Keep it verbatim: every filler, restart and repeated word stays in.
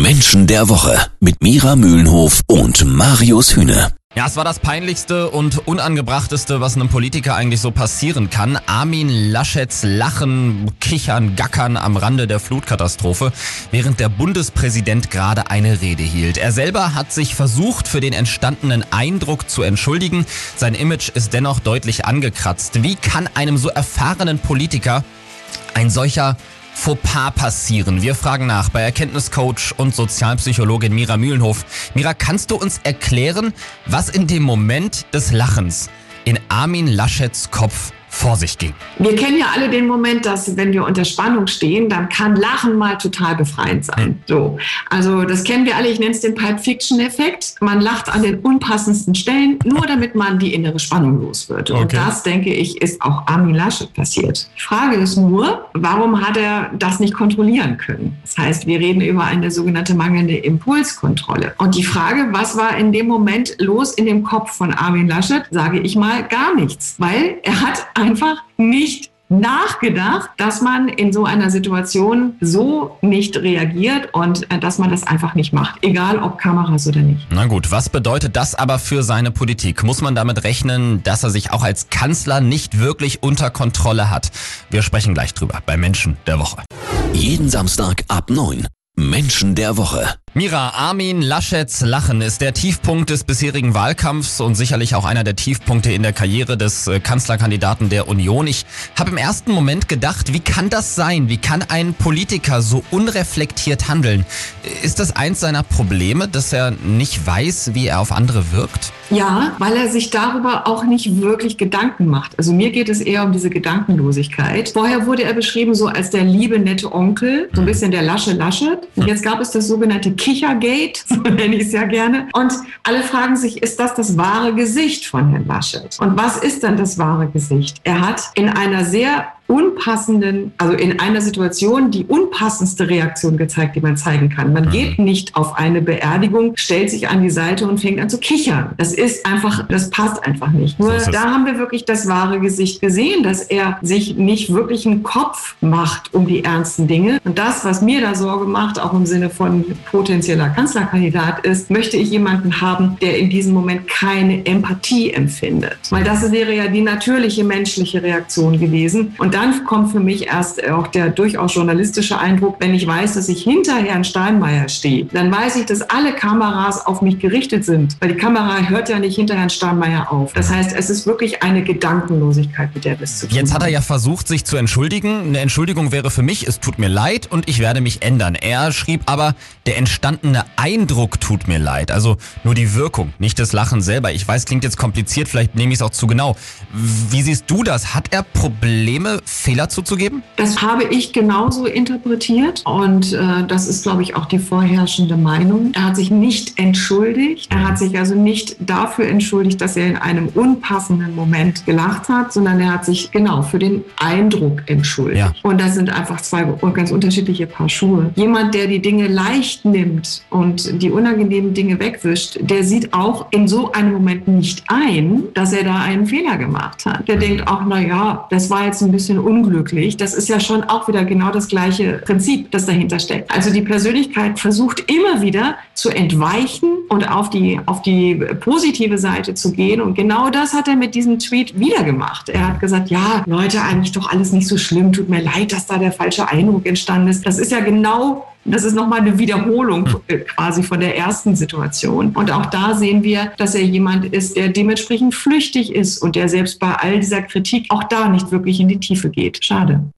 Menschen der Woche mit Mira Mühlenhof und Marius Hühne. Ja, es war das Peinlichste und Unangebrachteste, was einem Politiker eigentlich so passieren kann. Armin Laschets Lachen, Kichern, Gackern am Rande der Flutkatastrophe, während der Bundespräsident gerade eine Rede hielt. Er selber hat sich versucht, für den entstandenen Eindruck zu entschuldigen. Sein Image ist dennoch deutlich angekratzt. Wie kann einem so erfahrenen Politiker ein solcher Fauxpas passieren? Wir fragen nach bei Erkenntniscoach und Sozialpsychologin Mira Mühlenhof. Mira, kannst du uns erklären, was in dem Moment des Lachens in Armin Laschets Kopf vor sich ging? Wir kennen ja alle den Moment, dass wenn wir unter Spannung stehen, dann kann Lachen mal total befreiend sein. So, also das kennen wir alle, ich nenne es den Pulp Fiction Effekt. Man lacht an den unpassendsten Stellen, nur damit man die innere Spannung los wird. Okay. Und das, denke ich, ist auch Armin Laschet passiert. Die Frage ist nur, warum hat er das nicht kontrollieren können? Das heißt, wir reden über eine sogenannte mangelnde Impulskontrolle. Und die Frage, was war in dem Moment los in dem Kopf von Armin Laschet, sage ich mal, gar nichts, weil er hat einfach nicht nachgedacht, dass man in so einer Situation so nicht reagiert und dass man das einfach nicht macht, egal ob Kameras oder nicht. Na gut, was bedeutet das aber für seine Politik? Muss man damit rechnen, dass er sich auch als Kanzler nicht wirklich unter Kontrolle hat? Wir sprechen gleich drüber bei Menschen der Woche. Jeden Samstag ab neun. Menschen der Woche. Mira, Armin Laschets Lachen ist der Tiefpunkt des bisherigen Wahlkampfs und sicherlich auch einer der Tiefpunkte in der Karriere des Kanzlerkandidaten der Union. Ich habe im ersten Moment gedacht, wie kann das sein? Wie kann ein Politiker so unreflektiert handeln? Ist das eins seiner Probleme, dass er nicht weiß, wie er auf andere wirkt? Ja, weil er sich darüber auch nicht wirklich Gedanken macht. Also mir geht es eher um diese Gedankenlosigkeit. Vorher wurde er beschrieben so als der liebe, nette Onkel, so ein bisschen der Lasche Laschet. Und jetzt gab es das sogenannte Kichergate, so nenne ich es ja gerne. Und alle fragen sich, ist das das wahre Gesicht von Herrn Laschet? Und was ist denn das wahre Gesicht? Er hat in einer sehr unpassenden, also in einer Situation die unpassendste Reaktion gezeigt, die man zeigen kann. Man geht nicht auf eine Beerdigung, stellt sich an die Seite und fängt an zu kichern. Das ist einfach, das passt einfach nicht. Nur da haben wir wirklich das wahre Gesicht gesehen, dass er sich nicht wirklich einen Kopf macht um die ernsten Dinge. Und das, was mir da Sorge macht, auch im Sinne von potenzieller Kanzlerkandidat ist, möchte ich jemanden haben, der in diesem Moment keine Empathie empfindet. Weil das wäre ja die natürliche menschliche Reaktion gewesen. Und da dann kommt für mich erst auch der durchaus journalistische Eindruck, wenn ich weiß, dass ich hinter Herrn Steinmeier stehe, dann weiß ich, dass alle Kameras auf mich gerichtet sind, weil die Kamera hört ja nicht hinter Herrn Steinmeier auf. Das heißt, es ist wirklich eine Gedankenlosigkeit, mit der bis zu tun. Jetzt hat er ja versucht, sich zu entschuldigen. Eine Entschuldigung wäre für mich, es tut mir leid und ich werde mich ändern. Er schrieb aber, der entstandene Eindruck tut mir leid. Also nur die Wirkung, nicht das Lachen selber. Ich weiß, klingt jetzt kompliziert, vielleicht nehme ich es auch zu genau. Wie siehst du das? Hat er Probleme, Fehler zuzugeben? Das habe ich genauso interpretiert und äh, das ist, glaube ich, auch die vorherrschende Meinung. Er hat sich nicht entschuldigt. Er hat sich also nicht dafür entschuldigt, dass er in einem unpassenden Moment gelacht hat, sondern er hat sich genau für den Eindruck entschuldigt. Ja. Und das sind einfach zwei ganz unterschiedliche Paar Schuhe. Jemand, der die Dinge leicht nimmt und die unangenehmen Dinge wegwischt, der sieht auch in so einem Moment nicht ein, dass er da einen Fehler gemacht hat. Der denkt auch, naja, das war jetzt ein bisschen unglücklich. Das ist ja schon auch wieder genau das gleiche Prinzip, das dahinter steckt. Also die Persönlichkeit versucht immer wieder zu entweichen und auf die, auf die positive Seite zu gehen. Und genau das hat er mit diesem Tweet wieder gemacht. Er hat gesagt, ja, Leute, eigentlich doch alles nicht so schlimm. Tut mir leid, dass da der falsche Eindruck entstanden ist. Das ist ja genau Das ist nochmal eine Wiederholung quasi von der ersten Situation. Und auch da sehen wir, dass er jemand ist, der dementsprechend flüchtig ist und der selbst bei all dieser Kritik auch da nicht wirklich in die Tiefe geht. Schade.